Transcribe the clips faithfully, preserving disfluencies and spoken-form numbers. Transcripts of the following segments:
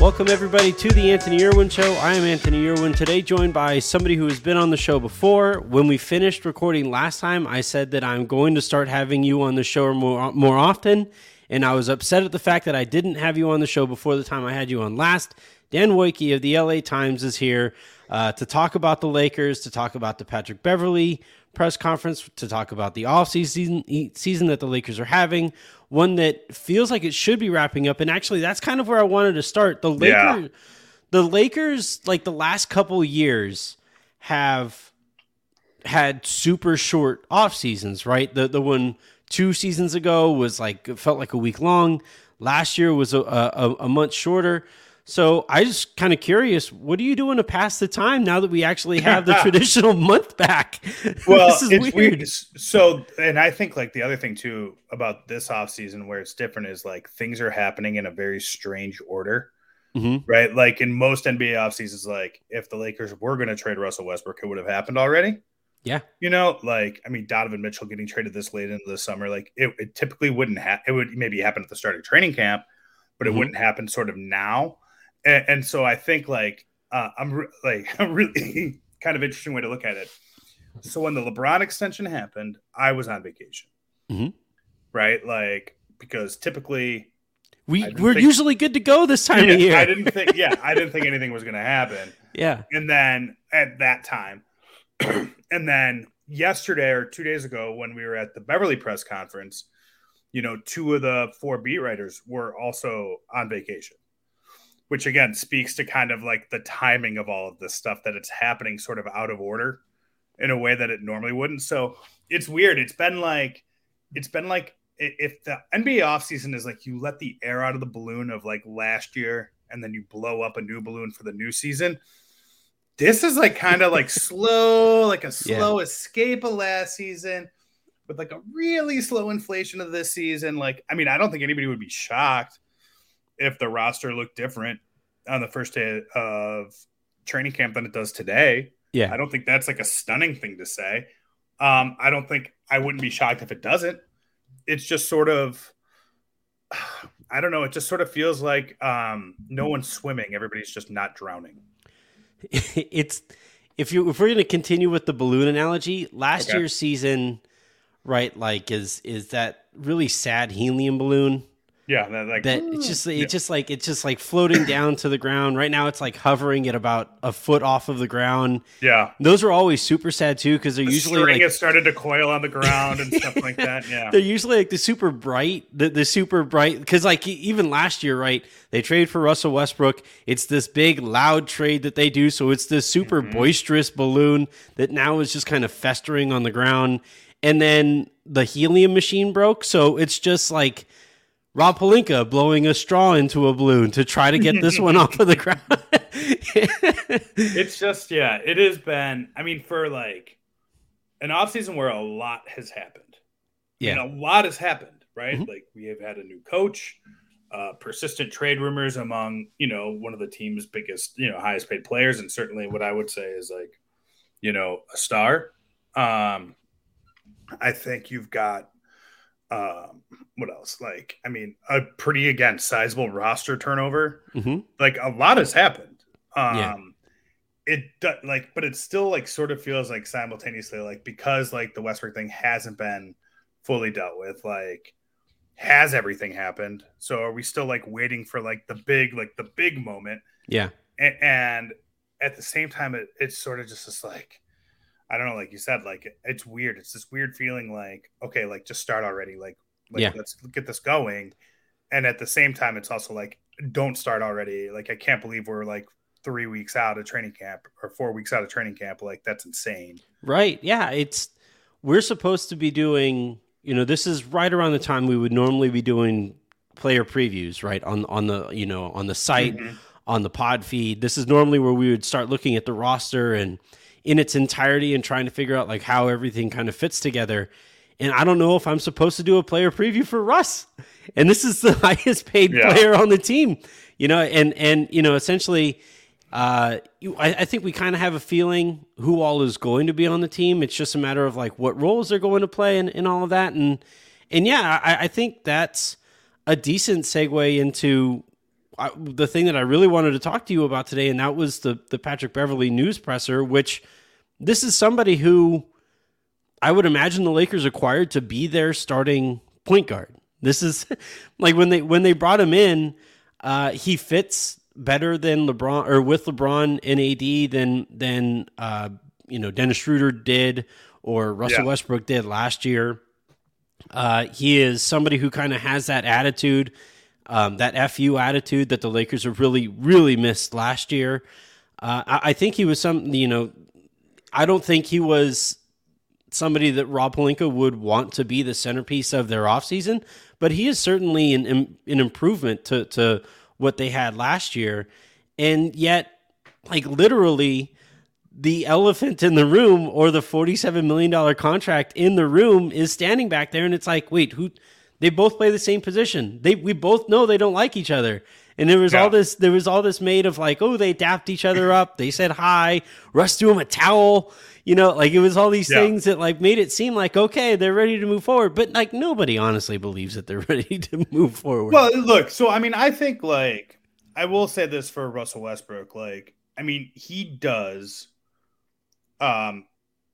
Welcome, everybody, to the Anthony Irwin Show. I am Anthony Irwin, today joined by somebody who has been on the show before. When we finished recording last time, I said that I'm going to start having you on the show more, more often, and I was upset at the fact that I didn't have you on the show before the time I had you on last. Dan Woike of the L A Times is here uh, to talk about the Lakers, to talk about the Patrick Beverley press conference, to talk about the offseason season that the Lakers are having, one that feels like it should be wrapping up. And actually, that's kind of where I wanted to start. The Lakers, yeah. the Lakers, like the last couple years, have had super short off seasons, right? The the one two seasons ago was like, it felt like a week long. Last year was a a, a month shorter. So I just kind of curious, what are you doing to pass the time now that we actually have the traditional month back? Well, this is it's weird. weird. So, and I think like the other thing too about this offseason where it's different is like things are happening in a very strange order, mm-hmm. right? Like in most N B A offseasons, like if the Lakers were going to trade Russell Westbrook, it would have happened already. Yeah. You know, like, I mean, Donovan Mitchell getting traded this late into the summer, like it, it typically wouldn't happen. It would maybe happen at the start of training camp, but it mm-hmm. wouldn't happen sort of now. And, and so I think like uh, I'm re- like a really kind of interesting way to look at it. So when the LeBron extension happened, I was on vacation, mm-hmm. right? Like because typically we we're think, usually good to go this time yeah, of year. I didn't think yeah I didn't think anything was going to happen. Yeah, and then at that time, and then yesterday or two days ago when we were at the Beverly press conference, you know, two of the four beat writers were also on vacation. Which, again, speaks to kind of like the timing of all of this stuff, that it's happening sort of out of order in a way that it normally wouldn't. So it's weird. It's been like it's been like if the N B A offseason is like you let the air out of the balloon of like last year and then you blow up a new balloon for the new season. This is like kind of like slow, like a slow yeah. escape of last season with like a really slow inflation of this season. Like, I mean, I don't think anybody would be shocked if the roster looked different on the first day of training camp than it does today. Yeah. I don't think that's like a stunning thing to say. Um, I don't think I wouldn't be shocked if it doesn't. It's just sort of, I don't know. It just sort of feels like um, no one's swimming. Everybody's just not drowning. It's if you, if we're going to continue with the balloon analogy, last okay. year's season, right? Like is, is that really sad helium balloon? Yeah, like, that it's just it's yeah. just like it's just like floating down to the ground. Right now, it's like hovering at about a foot off of the ground. Yeah, those are always super sad too because they're the usually string like has started to coil on the ground and stuff like that. Yeah, they're usually like the super bright, the, the super bright because like even last year, right? They trade for Russell Westbrook. It's this big, loud trade that they do. So it's this super mm-hmm. boisterous balloon that now is just kind of festering on the ground. And then the helium machine broke, so it's just like Rob Pelinka blowing a straw into a balloon to try to get this one off of the ground. It's just, yeah, it has been, I mean, for like an offseason where a lot has happened. Yeah. And a lot has happened, right? Mm-hmm. Like we have had a new coach, uh, persistent trade rumors among, you know, one of the team's biggest, you know, highest paid players. And certainly what I would say is like, you know, a star. Um, I think you've got, Um, what else? Like, I mean, a pretty, again, sizable roster turnover. Mm-hmm. Like a lot has happened. Um, yeah. It like, but it still like sort of feels like simultaneously, like, because like the Westbrook thing hasn't been fully dealt with, like has everything happened. So are we still like waiting for like the big, like the big moment? Yeah. And, and at the same time, it, it's sort of just this like, I don't know, like you said, like it's weird. It's this weird feeling like, okay, like just start already. Like, like yeah. let's get this going. And at the same time, it's also like, don't start already. Like, I can't believe we're like three weeks out of training camp or four weeks out of training camp. Like, that's insane. Right. Yeah. It's, we're supposed to be doing, you know, this is right around the time we would normally be doing player previews, right? On, on the, you know, on the site. Mm-hmm. on the pod feed. This is normally where we would start looking at the roster and in its entirety and trying to figure out like how everything kind of fits together. And I don't know if I'm supposed to do a player preview for Russ. And this is the highest paid yeah. player on the team, you know, and, and, you know, essentially, uh, you, I, I think we kind of have a feeling who all is going to be on the team. It's just a matter of like what roles they're going to play and, and all of that. And, and yeah, I, I think that's a decent segue into uh, the thing that I really wanted to talk to you about today. And that was the, the Patrick Beverley news presser, which this is somebody who, I would imagine the Lakers acquired to be their starting point guard. This is like when they when they brought him in, uh, he fits better than LeBron or with LeBron and A D than than uh, you know Dennis Schroeder did or Russell yeah. Westbrook did last year. Uh, he is somebody who kind of has that attitude, um, that F U attitude that the Lakers have really really missed last year. Uh, I, I think he was some you know I don't think he was. somebody that Rob Pelinka would want to be the centerpiece of their offseason, but he is certainly an, an improvement to, to what they had last year. And yet, like literally the elephant in the room or the forty-seven million dollars contract in the room is standing back there. And it's like, wait, who, they both play the same position. They, we both know they don't like each other. And there was yeah. all this, there was all this made of like, oh, they dapped each other up. They said hi. Russ threw him a towel. You know, like it was all these yeah. things that like made it seem like, okay, they're ready to move forward. But like nobody honestly believes that they're ready to move forward. Well, look, so I mean, I think like I will say this for Russell Westbrook. Like, I mean, he does. Um,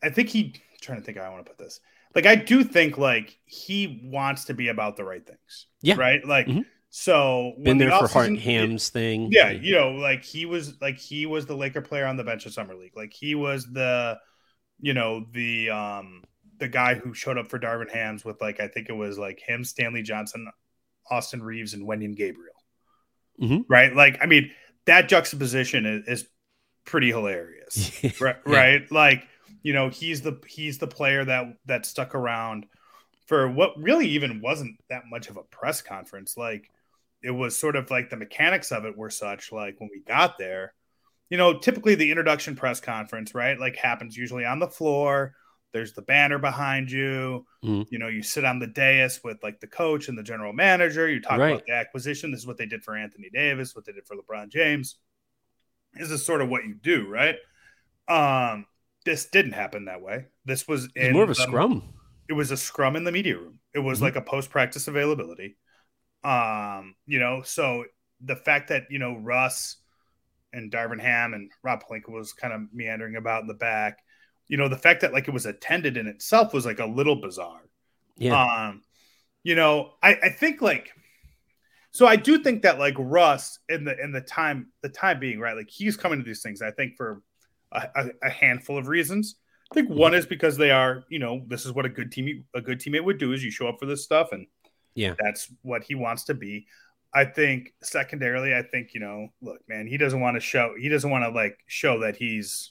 I think he I'm trying to think how I want to put this. Like, I do think like he wants to be about the right things. Yeah. Right. Like. Mm-hmm. So been there for Hart and Ham's thing. Yeah, you know, like he was like he was the Laker player on the bench of Summer League. Like he was the, you know, the um the guy who showed up for Darvin Ham's with like I think it was like him, Stanley Johnson, Austin Reaves, and Wenyen Gabriel. Mm-hmm. Right? Like I mean that juxtaposition is, is pretty hilarious, right? Yeah. Right? Like you know he's the he's the player that that stuck around for what really even wasn't that much of a press conference, like. It was sort of like the mechanics of it were such like when we got there, you know, typically the introduction press conference, right? Like happens usually on the floor. There's the banner behind you. Mm. You know, you sit on the dais with like the coach and the general manager. You talk right. about the acquisition. This is what they did for Anthony Davis, what they did for LeBron James. This is sort of what you do, right? Um, this didn't happen that way. This was in it was more of a the, scrum. It was a scrum in the media room. It was mm-hmm. like a post-practice availability. Um, you know, so the fact that, you know, Russ and Darvin Ham and Rob Pelinka was kind of meandering about in the back, you know, the fact that like it was attended in itself was like a little bizarre. Yeah. Um, you know, I, I think like, so I do think that like Russ in the, in the time, the time being, right. Like he's coming to these things, I think for a, a handful of reasons. I think one is because they are, you know, this is what a good team, a good teammate would do is you show up for this stuff and, yeah, that's what he wants to be. I think secondarily, I think, you know, look, man, he doesn't want to show, he doesn't want to like show that he's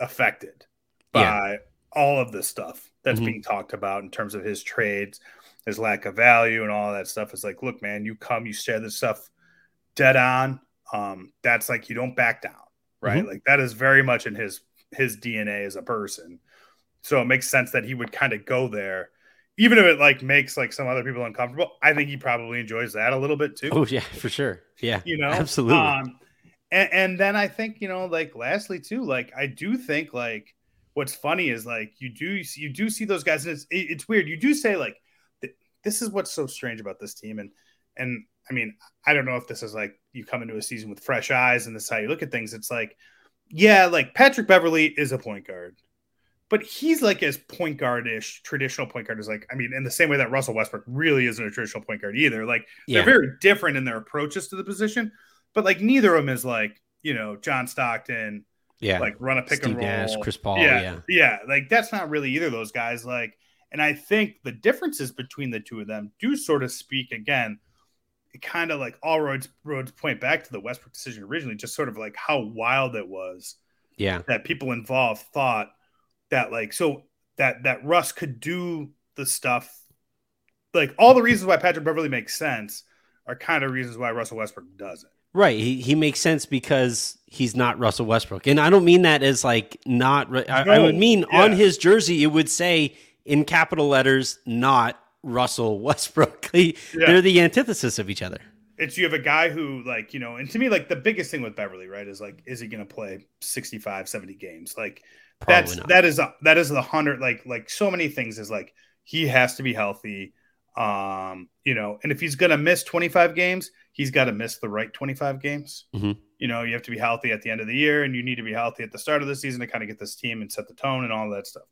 affected by yeah. all of this stuff that's mm-hmm. being talked about in terms of his trades, his lack of value and all that stuff. It's like, look, man, you come, you share this stuff dead on. Um, that's like, you don't back down, right? Mm-hmm. Like that is very much in his, his D N A as a person. So it makes sense that he would kind of go there. Even if it like makes like some other people uncomfortable, I think he probably enjoys that a little bit too. Oh yeah, for sure. Yeah, you know, absolutely. Um, and, and then I think you know, like lastly too, like I do think like what's funny is like you do you do see those guys, and it's it's weird. You do say like this is what's so strange about this team, and and I mean I don't know if this is like you come into a season with fresh eyes and this is how you look at things. It's like yeah, like Patrick Beverley is a point guard. But he's like as point guard-ish, traditional point guard is like, I mean, in the same way that Russell Westbrook really isn't a traditional point guard either. Like yeah. they're very different in their approaches to the position, but like neither of them is like, you know, John Stockton, yeah, like run a pick Steve and roll. Nash, Chris Paul, yeah, yeah. Yeah. Like that's not really either of those guys. Like, and I think the differences between the two of them do sort of speak again, kind of like all roads roads point back to the Westbrook decision originally, just sort of like how wild it was. Yeah. That people involved thought. That like so that that Russ could do the stuff, like all the reasons why Patrick Beverley makes sense are kind of reasons why Russell Westbrook doesn't. Right. He he makes sense because he's not Russell Westbrook. And I don't mean that as like not. I, no. I would mean yeah. on his jersey, it would say in capital letters, not Russell Westbrook. He, yeah. They're the antithesis of each other. It's you have a guy who like, you know, and to me, like the biggest thing with Beverley, right, is like, is he going to play sixty-five, seventy games? Like Probably that's, not. that is, a, that is the hundred, like, like so many things is like, he has to be healthy. Um, you know, and if he's going to miss twenty-five games, he's got to miss the right twenty-five games. Mm-hmm. You know, you have to be healthy at the end of the year and you need to be healthy at the start of the season to kind of get this team and set the tone and all that stuff.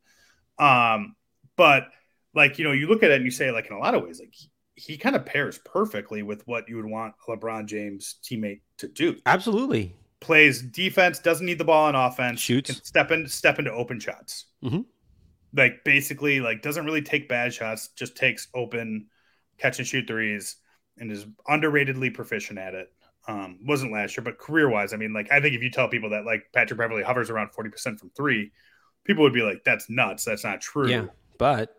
Um, but like, you know, you look at it and you say like in a lot of ways, like, he kind of pairs perfectly with what you would want a LeBron James teammate to do. Absolutely. Plays defense, doesn't need the ball on offense. Shoots. Can step in, step into open shots. Mm-hmm. Like basically like doesn't really take bad shots, just takes open catch and shoot threes and is underratedly proficient at it. Um, wasn't last year, but career wise, I mean, like, I think if you tell people that like Patrick Beverley hovers around forty percent from three, people would be like, that's nuts. That's not true. Yeah, but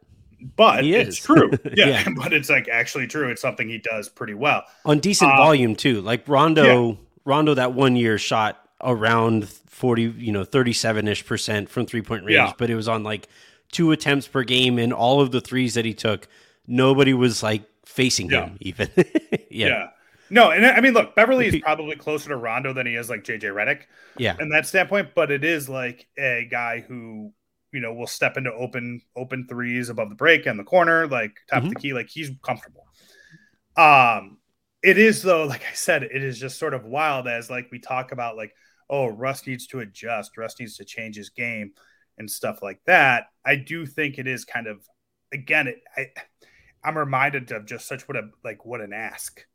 But it's true. Yeah. yeah. But it's like actually true. It's something he does pretty well. On decent um, volume too. Like Rondo, yeah. Rondo that one year shot around forty, you know, thirty-seven ish percent from three point range, yeah. but it was on like two attempts per game and all of the threes that he took, nobody was like facing yeah. him even. yeah. yeah. No. And I mean, look, Beverley is probably closer to Rondo than he is like J J Redick. Yeah. In that standpoint, but it is like a guy who, you know, we'll step into open, open threes above the break and the corner, like top mm-hmm. of the key, like he's comfortable. Um, it is though, like I said, it is just sort of wild as like, we talk about like, oh, Russ needs to adjust. Russ needs to change his game and stuff like that. I do think it is kind of, again, it, I, I'm reminded of just such what a, like what an ask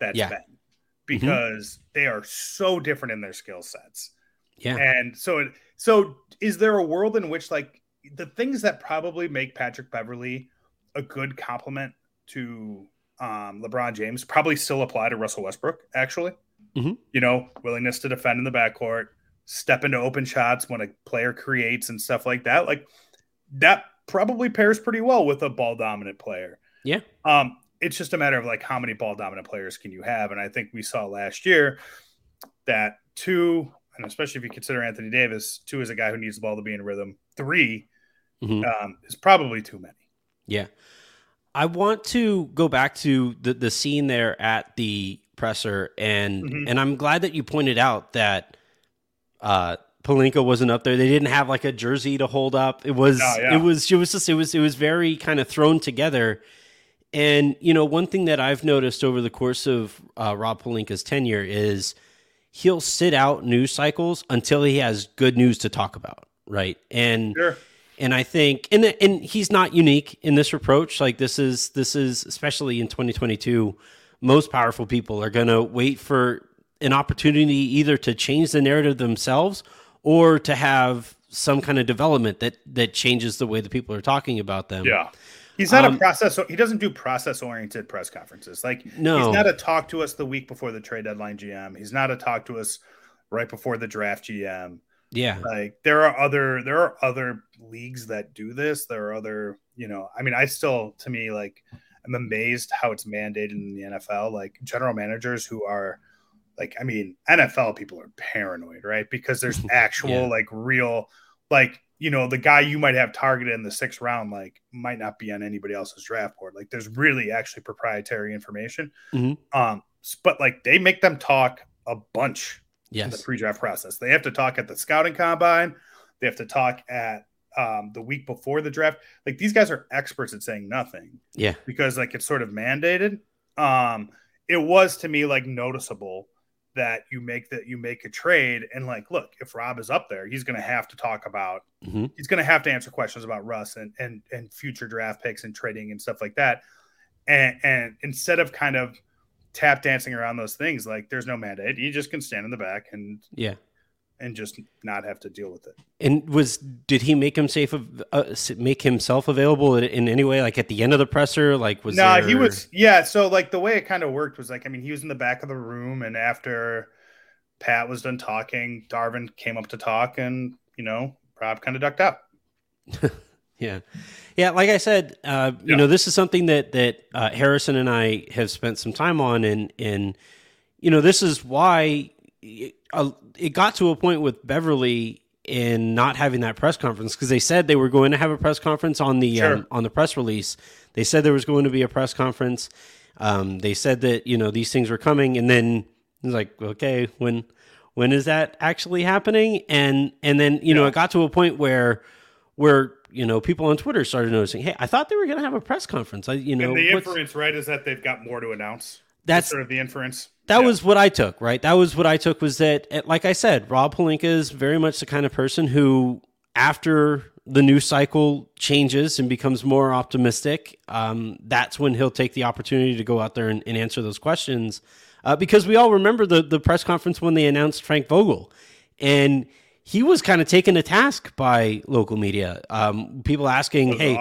that's yeah. been because mm-hmm. they are so different in their skill sets. Yeah. And so, it, so is there a world in which like the things that probably make Patrick Beverley a good complement to um, LeBron James probably still apply to Russell Westbrook actually, mm-hmm. you know, willingness to defend in the backcourt, step into open shots when a player creates and stuff like that. Like that probably pairs pretty well with a ball dominant player. Yeah. Um, it's just a matter of like how many ball dominant players can you have? And I think we saw last year that two, and especially if you consider Anthony Davis, two is a guy who needs the ball to be in rhythm. Three mm-hmm. um, is probably too many. Yeah. I want to go back to the, the scene there at the presser. And mm-hmm. and I'm glad that you pointed out that uh, Pelinka wasn't up there. They didn't have like a jersey to hold up. It was, oh, yeah. it was, it was just, it was, it was very kind of thrown together. And, you know, one thing that I've noticed over the course of uh, Rob Pelinka's tenure is, he'll sit out news cycles until he has good news to talk about, right? And sure. and I think and and he's not unique in this approach. Like this is this is especially in twenty twenty-two, most powerful people are going to wait for an opportunity either to change the narrative themselves or to have some kind of development that that changes the way the people are talking about them. Yeah. He's not um, a process. He doesn't do process-oriented press conferences. Like no. he's not a talk to us the week before the trade deadline G M. He's not a talk to us right before the draft G M. Yeah, like there are other there are other leagues that do this. There are other, you know. I mean, I still to me like I'm amazed how it's mandated in the N F L. Like general managers who are like, I mean, N F L people are paranoid, right? Because there's actual yeah. like real like. You know, the guy you might have targeted in the sixth round, like might not be on anybody else's draft board. Like there's really actually proprietary information. Mm-hmm. Um, but like they make them talk a bunch yes. in the pre-draft process. They have to talk at the scouting combine. They have to talk at um, the week before the draft. Like these guys are experts at saying nothing. Yeah. Because like it's sort of mandated. Um, it was to me like noticeable that you make that you make a trade and like, look, if Rob is up there, he's going to have to talk about, mm-hmm. he's going to have to answer questions about Russ and, and, and future draft picks and trading and stuff like that. And, and instead of kind of tap dancing around those things, like there's no mandate. You just can stand in the back and yeah. and just not have to deal with it. And was, did he make him safe, uh, make himself available in any way? Like at the end of the presser, like was nah, there... he was, yeah. So like the way it kind of worked was like, I mean, he was in the back of the room and after Pat was done talking, Darvin came up to talk and, you know, Rob kind of ducked out. yeah. Yeah. Like I said, uh, you yeah. know, this is something that, that uh, Harrison and I have spent some time on and, and, you know, this is why it, uh, it got to a point with Beverley in not having that press conference, because they said they were going to have a press conference on the sure. um, on the press release. They said there was going to be a press conference. Um, they said that, you know, these things were coming, and then it was like, okay, when when is that actually happening? And and then, you know, yeah. it got to a point where where you know, people on Twitter started noticing, hey, I thought they were going to have a press conference. I, you know, and the inference, right, is that they've got more to announce. That's sort of the inference. That yeah. was what I took, right? That was what I took was that, like I said, Rob Pelinka is very much the kind of person who, after the news cycle changes and becomes more optimistic, um, that's when he'll take the opportunity to go out there and, and answer those questions. Uh, because we all remember the, the press conference when they announced Frank Vogel. And he was kind of taken to task by local media. Um, people asking, hey,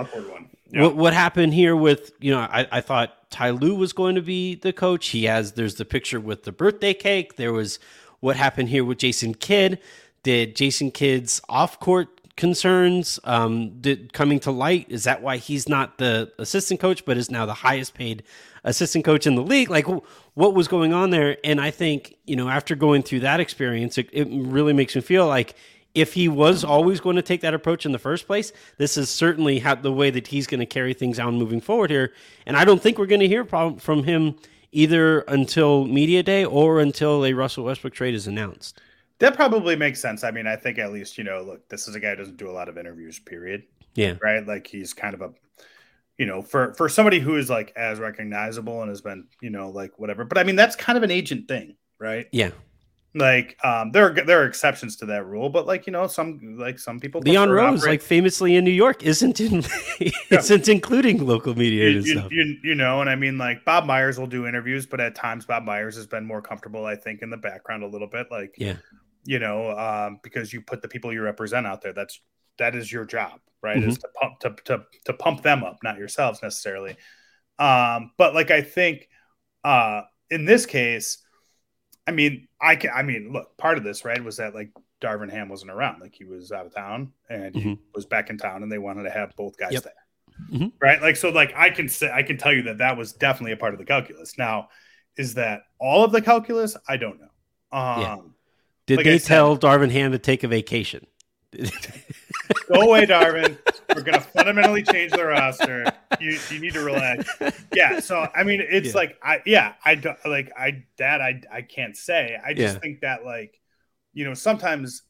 yeah. what, what happened here with, you know, I, I thought, Ty Lue was going to be the coach. He has, there's the picture with the birthday cake. There was what happened here with Jason Kidd. Did Jason Kidd's off-court concerns um, did, coming to light? Is that why he's not the assistant coach, but is now the highest paid assistant coach in the league? Like, what was going on there? And I think, you know, after going through that experience, it, it really makes me feel like if he was always going to take that approach in the first place, this is certainly how, the way that he's going to carry things out moving forward here. And I don't think we're going to hear from him either until media day or until a Russell Westbrook trade is announced. That probably makes sense. I mean, I think at least, you know, look, this is a guy who doesn't do a lot of interviews, period. Yeah. Right? Like, he's kind of a, you know, for, for somebody who is, like, as recognizable and has been, you know, like, whatever. But, I mean, that's kind of an agent thing, right? Yeah. Like, um, there are there are exceptions to that rule, but like you know, some like some people. Leon Rose, like famously in New York, isn't in, yeah. isn't including local media you, and stuff. You, you know, and I mean, like Bob Myers will do interviews, but at times Bob Myers has been more comfortable, I think, in the background a little bit, like yeah, you know, um, because you put the people you represent out there. That's that is your job, right? Mm-hmm. Is to pump to, to to pump them up, not yourselves necessarily. Um, but like I think, uh, in this case. I mean, I can. I mean, look. Part of this, right, was that like Darvin Ham wasn't around, like he was out of town, and mm-hmm. he was back in town, and they wanted to have both guys yep. there, mm-hmm. right? Like, so, like, I can say, I can tell you that that was definitely a part of the calculus. Now, is that all of the calculus? I don't know. Um, yeah. Did like they said, tell Darvin Ham to take a vacation? Go away, Darvin. We're going to fundamentally change the roster. You you need to relax. Yeah. So, I mean, it's yeah. like, I, yeah, I don't like I, that I, I can't say, I just yeah. think that like, you know, sometimes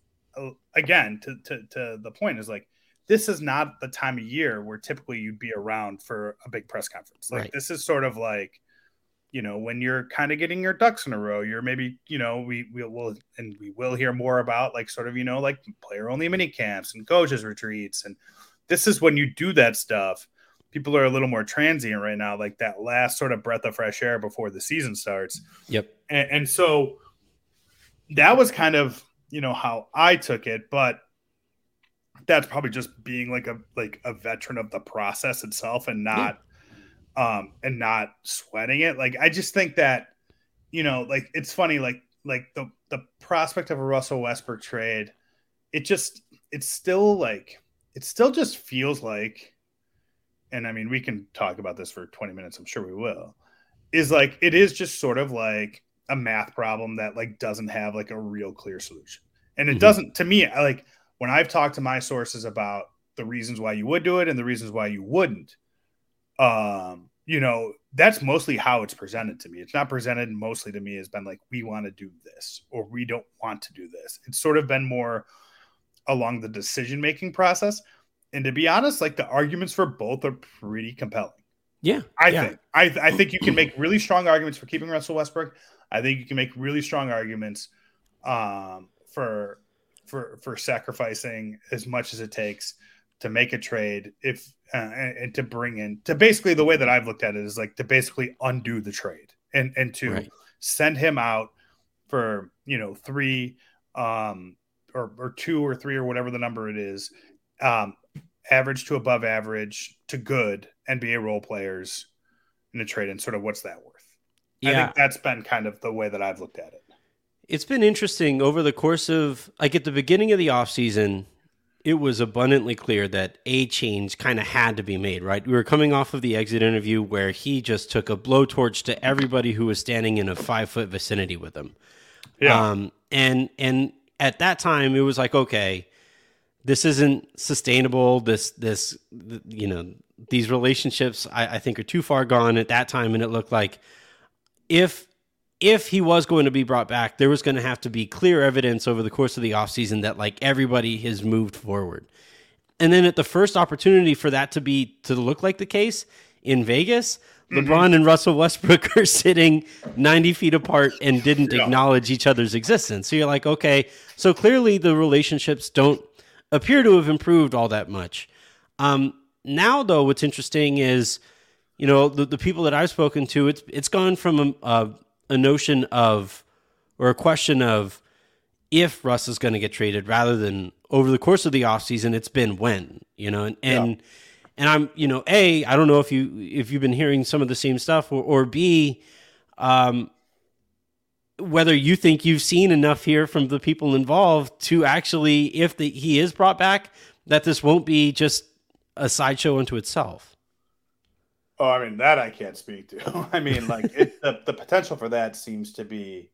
again, to, to, to the point is like, this is not the time of year where typically you'd be around for a big press conference. Like right. this is sort of like, you know, when you're kind of getting your ducks in a row, you're maybe, you know, we, we will, and we will hear more about like sort of, you know, like player only mini camps and coaches retreats. And this is when you do that stuff. People are a little more transient right now, like that last sort of breath of fresh air before the season starts. Yep. And, and so that was kind of, you know, how I took it, but that's probably just being like a, like a veteran of the process itself and not, yeah. Um, and not sweating it. Like, I just think that, you know, like, it's funny, like, like the, the prospect of a Russell Westbrook trade, it just, it's still like, it still just feels like, and I mean, we can talk about this for twenty minutes. I'm sure we will, is like, it is just sort of like a math problem that like, doesn't have like a real clear solution. And it mm-hmm. doesn't, to me, I, like when I've talked to my sources about the reasons why you would do it and the reasons why you wouldn't, Um, you know, that's mostly how it's presented to me. It's not presented mostly to me as been like, we want to do this or we don't want to do this. It's sort of been more along the decision-making process. And to be honest, like the arguments for both are pretty compelling. Yeah. I yeah. think, I, I think you can make really strong arguments for keeping Russell Westbrook. I think you can make really strong arguments, um, for, for, for sacrificing as much as it takes to make a trade if, Uh, and, and to bring in to basically the way that I've looked at it is like to basically undo the trade and, and to right. send him out for, you know, three um, or, or two or three or whatever the number it is, um, average to above average to good N B A role players in a trade and sort of what's that worth? Yeah. I think that's been kind of the way that I've looked at it. It's been interesting over the course of like at the beginning of the offseason, it was abundantly clear that a change kind of had to be made, right? We were coming off of the exit interview where he just took a blowtorch to everybody who was standing in a five-foot vicinity with him. Yeah. Um, and and at that time, it was like, okay, this isn't sustainable. This, this, you know, these relationships, I, I think, are too far gone at that time. And it looked like if if he was going to be brought back, there was going to have to be clear evidence over the course of the offseason that, like, everybody has moved forward. And then at the first opportunity for that to be to look like the case in Vegas, mm-hmm. LeBron and Russell Westbrook are sitting ninety feet apart and didn't yeah. acknowledge each other's existence. So you're like, okay, so clearly the relationships don't appear to have improved all that much. Um, now, though, what's interesting is, you know, the, the people that I've spoken to, it's it's gone from a, a a notion of, or a question of, if Russ is going to get traded, rather than over the course of the offseason, it's been when, you know, and, and, yeah. and I'm, you know, A, I don't know if you, if you've been hearing some of the same stuff, or, or B, um, whether you think you've seen enough here from the people involved to actually, if the, he is brought back, that this won't be just a sideshow unto itself. Oh, I mean, that I can't speak to. I mean, like, it, the, the potential for that seems to be,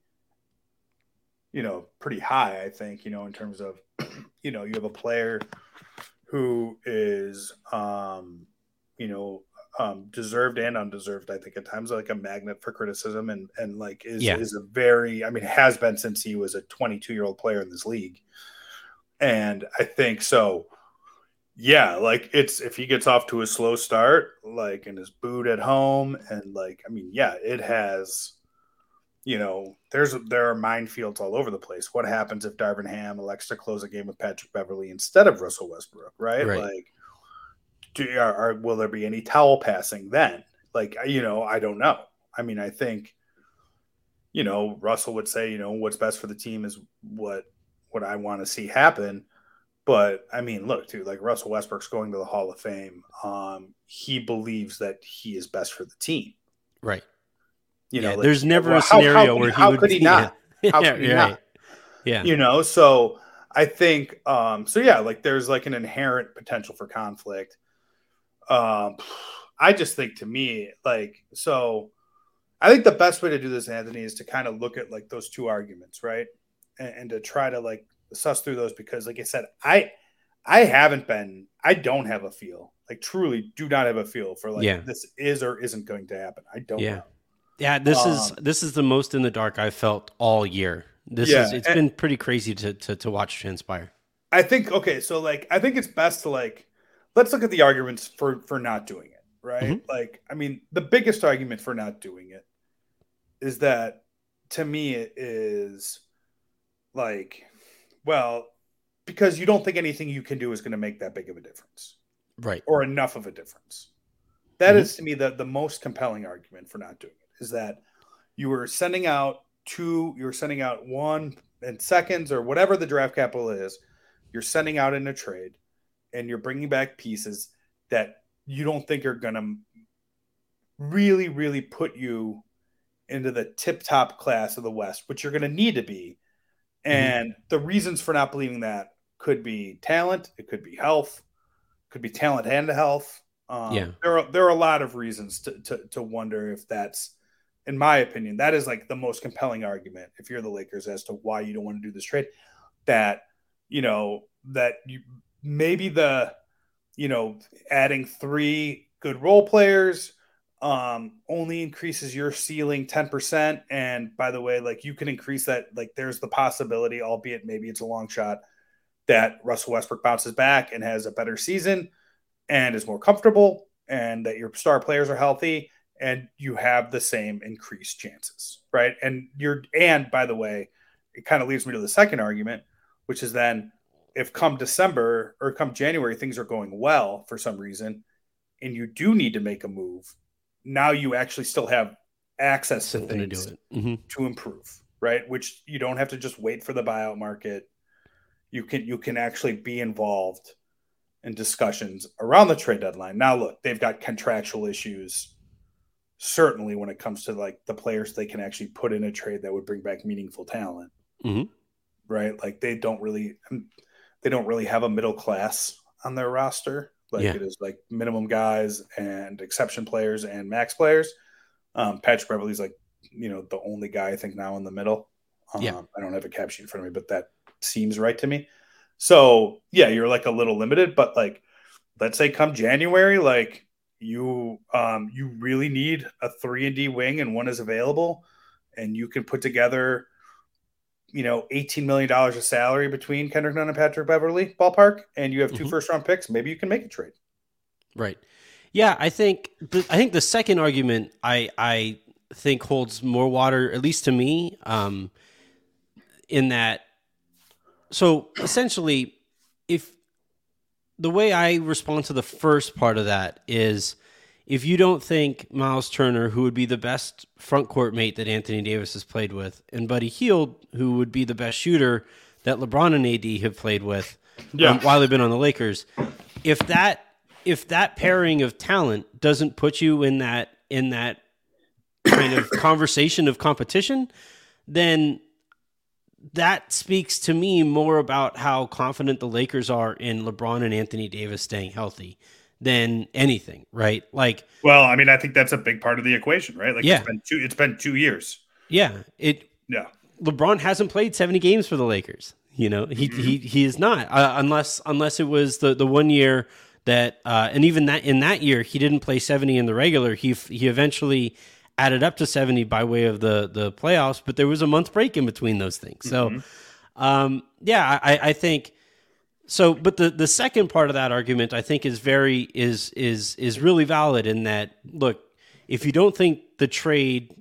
you know, pretty high, I think, you know, in terms of, you know, you have a player who is, um, you know, um, deserved and undeserved, I think, at times, like a magnet for criticism, and, and like, is, yeah. is a very, I mean, has been since he was a twenty-two-year-old player in this league. And I think so. Yeah, like, it's, if he gets off to a slow start, like, and is booed at home, and like, I mean, yeah, it has, you know, there's there are minefields all over the place. What happens if Darvin Ham elects to close a game with Patrick Beverley instead of Russell Westbrook, right? right. Like, do are, are will there be any towel passing then? Like, you know, I don't know. I mean, I think, you know, Russell would say, you know, what's best for the team is what what I want to see happen. But, I mean, look, dude, like, Russell Westbrook's going to the Hall of Fame. Um, he believes that he is best for the team. Right. You yeah, know, like, there's never well, a scenario how, how where he how would could he not? Yeah. How could yeah, he right. not? Yeah. You know, so I think, um, so yeah, like, there's like an inherent potential for conflict. Um, I just think, to me, like, so I think the best way to do this, Anthony, is to kind of look at like those two arguments, right? And, and to try to like, suss through those, because like I said, I I haven't been I don't have a feel. Like, truly do not have a feel for like yeah. this is or isn't going to happen. I don't yeah. know. Yeah, this um, is this is the most in the dark I felt all year. This yeah, is it's and, been pretty crazy to, to to watch transpire. I think okay, so like I think it's best to like let's look at the arguments for, for not doing it, right? Mm-hmm. Like, I mean, the biggest argument for not doing it is that, to me, it is like, well, because you don't think anything you can do is going to make that big of a difference. Right. Or enough of a difference. That mm-hmm. is, to me, the, the most compelling argument for not doing it, is that you were sending out two, you're sending out one and seconds or whatever the draft capital is, you're sending out in a trade, and you're bringing back pieces that you don't think are going to really, really put you into the tip-top class of the West, which you're going to need to be. And mm-hmm. the reasons for not believing that could be talent, it could be health, could be talent and health. Um, yeah. There are there are a lot of reasons to, to to wonder if that's, in my opinion, that is like the most compelling argument, if you're the Lakers, as to why you don't want to do this trade. That, you know, that you maybe the, you know, adding three good role players Um, only increases your ceiling ten percent. And by the way, like, you can increase that. Like, there's the possibility, albeit maybe it's a long shot, that Russell Westbrook bounces back and has a better season and is more comfortable, and that your star players are healthy, and you have the same increased chances. Right. And you're, and by the way, it kind of leads me to the second argument, which is then, if come December or come January, things are going well for some reason, and you do need to make a move, now you actually still have access to Something things to, do it. Mm-hmm. to improve, right? Which you don't have to just wait for the buyout market. You can you can actually be involved in discussions around the trade deadline. Now, look, they've got contractual issues, certainly, when it comes to like the players they can actually put in a trade that would bring back meaningful talent, mm-hmm. right? Like, they don't really they don't really have a middle class on their roster. Like yeah. it is like minimum guys and exception players and max players. Um, Patrick Beverley's like, you know, the only guy I think now in the middle. Um, yeah. I don't have a cap sheet in front of me, but that seems right to me. So yeah, you're like a little limited, but like, let's say come January, like you, um, you really need a three and D wing and one is available and you can put together, you know, eighteen million dollars of salary between Kendrick Nunn and Patrick Beverley ballpark. And you have two mm-hmm. first round picks. Maybe you can make a trade. Right. Yeah. I think, I think the second argument I, I think holds more water, at least to me, um, in that. So essentially, if the way I respond to the first part of that is if you don't think Myles Turner, who would be the best front court mate that Anthony Davis has played with, and Buddy Hield, who would be the best shooter that LeBron and A D have played with yeah. um, while they've been on the Lakers, if that if that pairing of talent doesn't put you in that in that kind of conversation of competition, then that speaks to me more about how confident the Lakers are in LeBron and Anthony Davis staying healthy than anything, right? Like, well, I mean, I think that's a big part of the equation, right? Like, yeah. it's been two, it's been two years. Yeah, it. Yeah, LeBron hasn't played seventy games for the Lakers. You know, he mm-hmm. he he is not uh, unless unless it was the the one year that, uh, and even that in that year he didn't play seventy in the regular. He he eventually added up to seventy by way of the, the playoffs, but there was a month break in between those things. So, mm-hmm. um, yeah, I, I think so, but the, the second part of that argument I think is very, is, is, is really valid in that, look, if you don't think the trade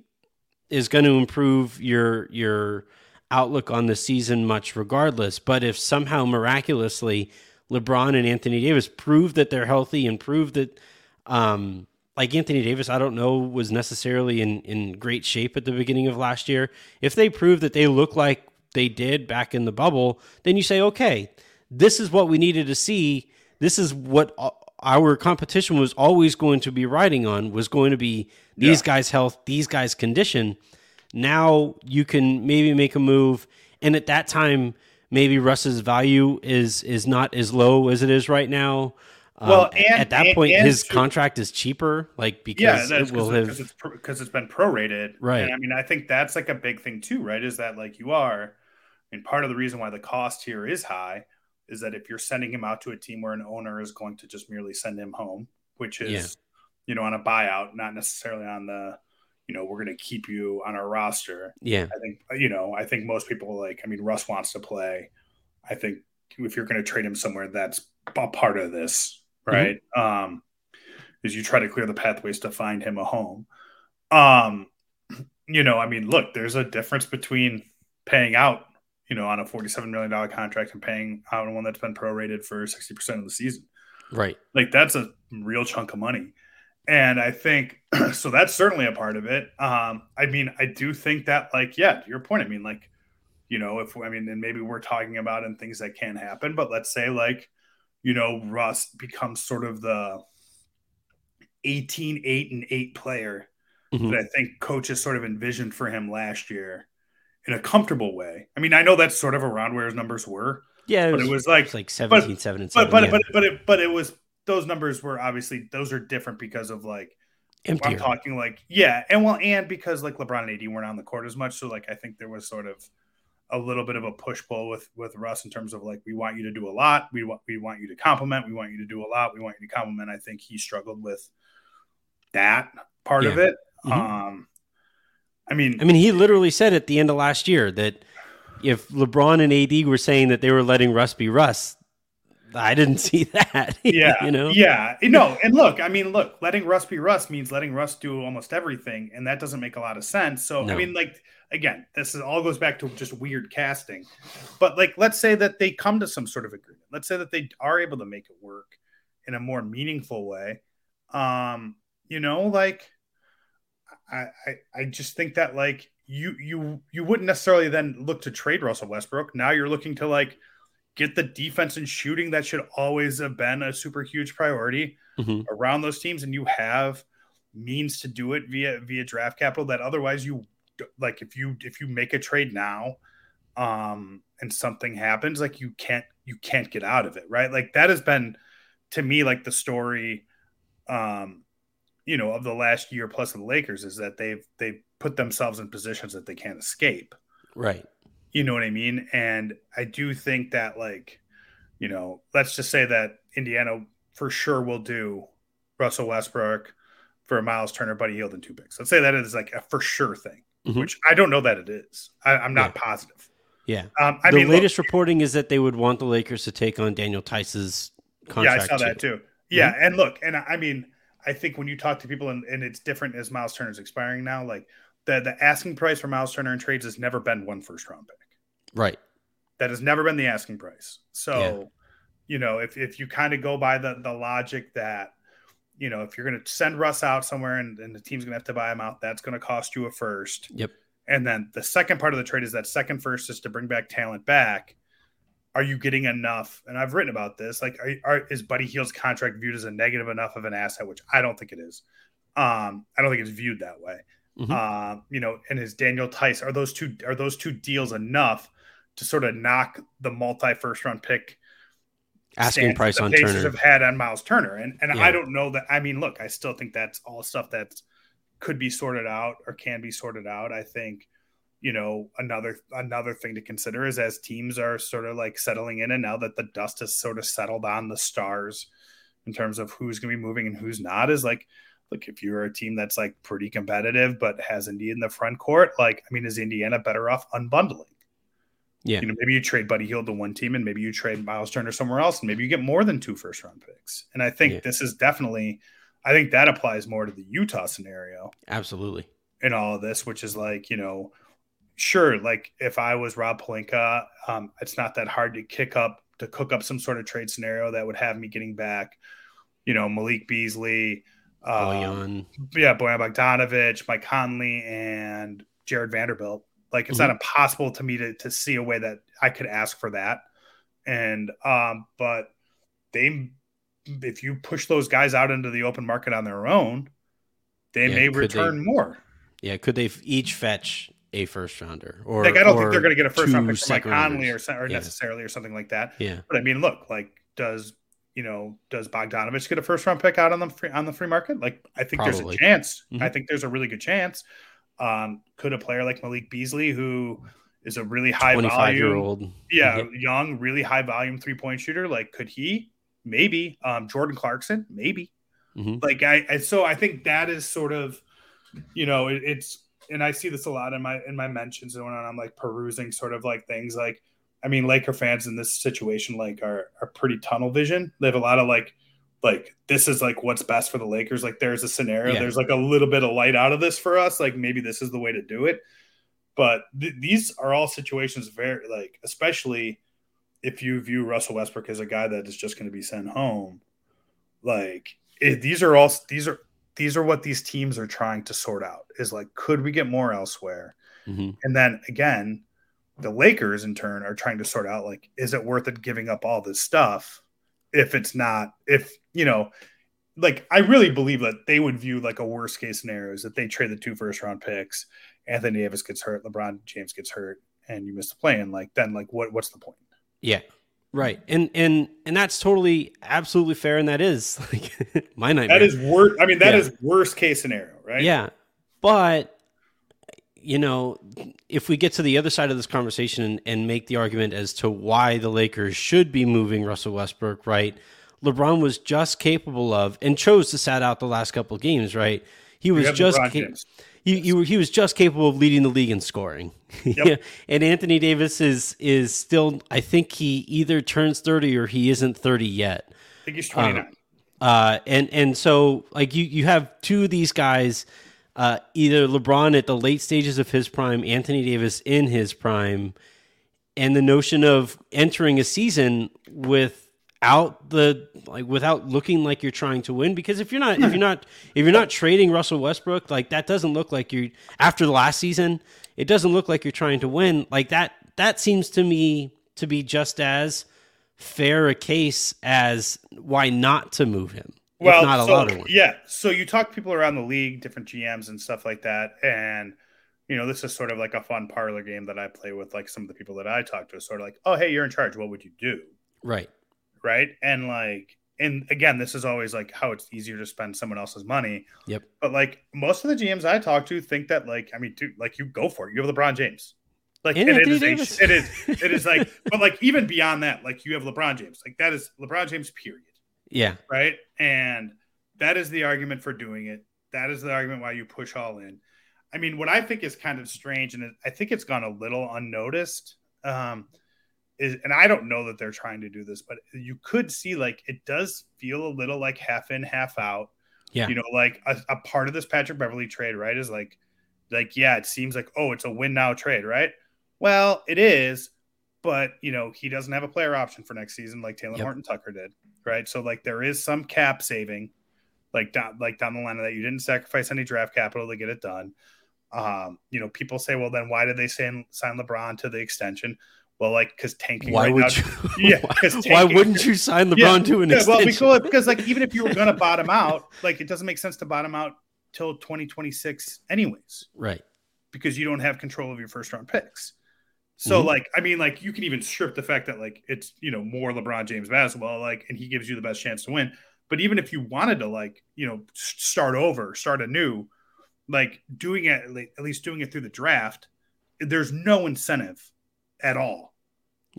is going to improve your, your outlook on the season much regardless, but if somehow miraculously LeBron and Anthony Davis prove that they're healthy and prove that, um, like Anthony Davis, I don't know, was necessarily in, in great shape at the beginning of last year. If they prove that they look like they did back in the bubble, then you say, okay, this is what we needed to see. This is what our competition was always going to be riding on, was going to be these yeah. guys' health, these guys' condition. Now you can maybe make a move. And at that time, maybe Russ's value is is not as low as it is right now. Well, um, and, at that and, point, and his to, contract is cheaper, like because yeah, it will have because it's, pro, it's been prorated, right? And I mean, I think that's like a big thing too, right? Is that like you are, and part of the reason why the cost here is high is that if you're sending him out to a team where an owner is going to just merely send him home, which is yeah. you know on a buyout, not necessarily on the you know we're going to keep you on our roster. Yeah, I think you know I think most people like I mean Russ wants to play. I think if you're going to trade him somewhere, that's a part of this. Right. Mm-hmm. Um, is you try to clear the pathways to find him a home. Um, you know, I mean, look, there's a difference between paying out, you know, on a forty-seven million dollars contract and paying out on one that's been prorated for sixty percent of the season. Right. Like that's a real chunk of money. And I think, so that's certainly a part of it. Um, I mean, I do think that like, yeah, to your point, I mean, like, you know, if, I mean, and maybe we're talking about and things that can happen, but let's say like, you know, Russ becomes sort of the eighteen, eight, and eight player mm-hmm. that I think coaches sort of envisioned for him last year in a comfortable way. I mean, I know that's sort of around where his numbers were. Yeah, it but was, it was like, it was like seventeen, seven, and seven. But, but, yeah. but, but, it, but it was, those numbers were obviously, those are different because of like, Emptier. I'm talking like, yeah. And well, and because like LeBron and A D weren't on the court as much. So like, I think there was sort of a little bit of a push pull with, with Russ in terms of like, we want you to do a lot. We want, we want you to compliment. We want you to do a lot. We want you to compliment. I think he struggled with that part yeah. of it. Mm-hmm. Um, I mean, I mean, he literally said at the end of last year that if LeBron and A D were saying that they were letting Russ be Russ, I didn't see that. Yeah. you know? Yeah. No. And look, I mean, look, letting Russ be Russ means letting Russ do almost everything. And that doesn't make a lot of sense. So, no. I mean, like, again, this is all goes back to just weird casting, but like, let's say that they come to some sort of agreement. Let's say that they are able to make it work in a more meaningful way. Um, you know, like I, I, I just think that like you, you, you wouldn't necessarily then look to trade Russell Westbrook. Now you're looking to like get the defense and shooting that should always have been a super huge priority mm-hmm. around those teams. And you have means to do it via, via draft capital that otherwise you like if you if you make a trade now um and something happens like you can't you can't get out of it, right? Like that has been, to me, like the story, um, you know, of the last year plus of the Lakers is that they've they've put themselves in positions that they can't escape. Right. You know what I mean? And I do think that, like, you know, let's just say that Indiana for sure will do Russell Westbrook for Myles Turner, Buddy Hield, and two picks. Let's say that is like a for sure thing, mm-hmm. which I don't know that it is. I, I'm not yeah. positive. Yeah. Um, I the mean, latest look, reporting is that they would want the Lakers to take on Daniel Tice's contract. Yeah, I saw too. that too. Yeah. Mm-hmm. And look, and I, I mean, I think when you talk to people, and, and it's different as Myles Turner's expiring now, like the, the asking price for Myles Turner in trades has never been one first round pick. Right. That has never been the asking price. So, yeah. you know, if, if you kind of go by the, the logic that, you know, if you're going to send Russ out somewhere and, and the team's going to have to buy him out, that's going to cost you a first. Yep. And then the second part of the trade is that second first is to bring back talent back. Are you getting enough? And I've written about this. Like, are, are is Buddy Hield's contract viewed as a negative enough of an asset, which I don't think it is. Um, I don't think it's viewed that way. Mm-hmm. Uh, you know, and is Daniel Tice, are those two, are those two deals enough to sort of knock the multi first round pick asking price on Turner have had on Myles Turner? And, and yeah. I don't know that. I mean, look, I still think that's all stuff that's, could be sorted out or can be sorted out. I think, you know, another another thing to consider is as teams are sort of like settling in, and now that the dust has sort of settled on the stars in terms of who's going to be moving and who's not, is like, look, if you're a team that's like pretty competitive but has a need in the front court, like, I mean, is Indiana better off unbundling? Yeah. You know, maybe you trade Buddy Hield to one team and maybe you trade Myles Turner somewhere else and maybe you get more than two first round picks. And I think yeah. this is definitely – I think that applies more to the Utah scenario. Absolutely. In all of this, which is like, you know, sure, like if I was Rob Pelinka, um, it's not that hard to kick up, to cook up some sort of trade scenario that would have me getting back, you know, Malik Beasley, um, Bojan. yeah, Bojan Bogdanović, Mike Conley, and Jared Vanderbilt. Like it's mm-hmm. not impossible to me to, to see a way that I could ask for that. And, um, but they, if you push those guys out into the open market on their own, they yeah, may return they, more. Yeah. Could they each fetch a first rounder? Or like, I don't or think they're going to get a first round pick from like Conley or, or yeah. necessarily or something like that. Yeah. But I mean, look, like does, you know, does Bogdanović get a first round pick out on the free, on the free market? Like, I think Probably. there's a chance. Mm-hmm. I think there's a really good chance. Um, could a player like Malik Beasley, who is a really high volume, year old. Yeah, yeah. young, really high volume three point shooter. Like, could he, Maybe um, Jordan Clarkson, maybe mm-hmm. like I, I. So I think that is sort of, you know, it, it's and I see this a lot in my in my mentions and when I'm like perusing sort of like things like, I mean, Laker fans in this situation like are are pretty tunnel vision. They have a lot of like like this is like what's best for the Lakers. Like there's a scenario, yeah. there's like a little bit of light out of this for us. Like maybe this is the way to do it. But th- these are all situations very like especially. If you view Russell Westbrook as a guy that is just going to be sent home, like it, these are all, these are, these are what these teams are trying to sort out is like, could we get more elsewhere? Mm-hmm. And then again, the Lakers in turn are trying to sort out, like, is it worth it giving up all this stuff? If it's not, if, you know, like, I really believe that they would view like a worst case scenario is that they trade the two first round picks, Anthony Davis gets hurt, LeBron James gets hurt, and you miss the play-in. Like then like, what, what's the point? Yeah, right, and and and that's totally absolutely fair, and that is like my nightmare. That is worst. I mean, that yeah. is worst case scenario, right? Yeah, but you know, if we get to the other side of this conversation and, and make the argument as to why the Lakers should be moving Russell Westbrook, right? LeBron was just capable of and chose to sat out the last couple of games, right? He was just ca- he, he he was just capable of leading the league in scoring. Yep. Yeah. And Anthony Davis is is still, I think he either turns thirty or he isn't thirty yet. I think he's twenty-nine. Uh, uh, and and so like you you have two of these guys, uh, either LeBron at the late stages of his prime, Anthony Davis in his prime, and the notion of entering a season with. Out the like without looking like you're trying to win, because if you're not if you're not if you're not trading Russell Westbrook, like that doesn't look like you after the last season, it doesn't look like you're trying to win. Like that that seems to me to be just as fair a case as why not to move him. Well, not so, a lot of yeah. So you talk to people around the league, different G Ms and stuff like that, and you know, this is sort of like a fun parlor game that I play with like some of the people that I talk to. It's sort of like, oh hey, you're in charge. What would you do? Right. Right. And like, and again, this is always like how it's easier to spend someone else's money. Yep. But like most of the G Ms I talk to think that like, I mean, dude, like you go for it. You have LeBron James. Like and it, it, is a, it is, it is like, but like even beyond that, like you have LeBron James, like that is LeBron James period. Yeah. Right. And that is the argument for doing it. That is the argument why you push all in. I mean, what I think is kind of strange, and I think it's gone a little unnoticed, um, is, and I don't know that they're trying to do this, but you could see like it does feel a little like half in, half out. Yeah. You know, like a, a part of this Patrick Beverley trade, right, is like, like, yeah, it seems like, oh, it's a win now trade, right? Well, it is, but, you know, he doesn't have a player option for next season like Taylor yep. Horton Tucker did, right? So, like, there is some cap saving, like down, like down the line of that. You didn't sacrifice any draft capital to get it done. Um, you know, people say, well, then why did they sign, sign LeBron to the extension? Well, like, because tanking. Why right would now, you? Yeah, why, tanking, why wouldn't you sign LeBron yeah, to an yeah, extension? Well, because, because like, even if you were going to bottom out, like, it doesn't make sense to bottom out till twenty twenty-six, anyways. Right. Because you don't have control of your first round picks. So, mm-hmm. like, I mean, like, you can even strip the fact that like it's you know more LeBron James basketball, like, and he gives you the best chance to win. But even if you wanted to, like, you know, start over, start anew. Like doing it, at least doing it through the draft, there's no incentive at all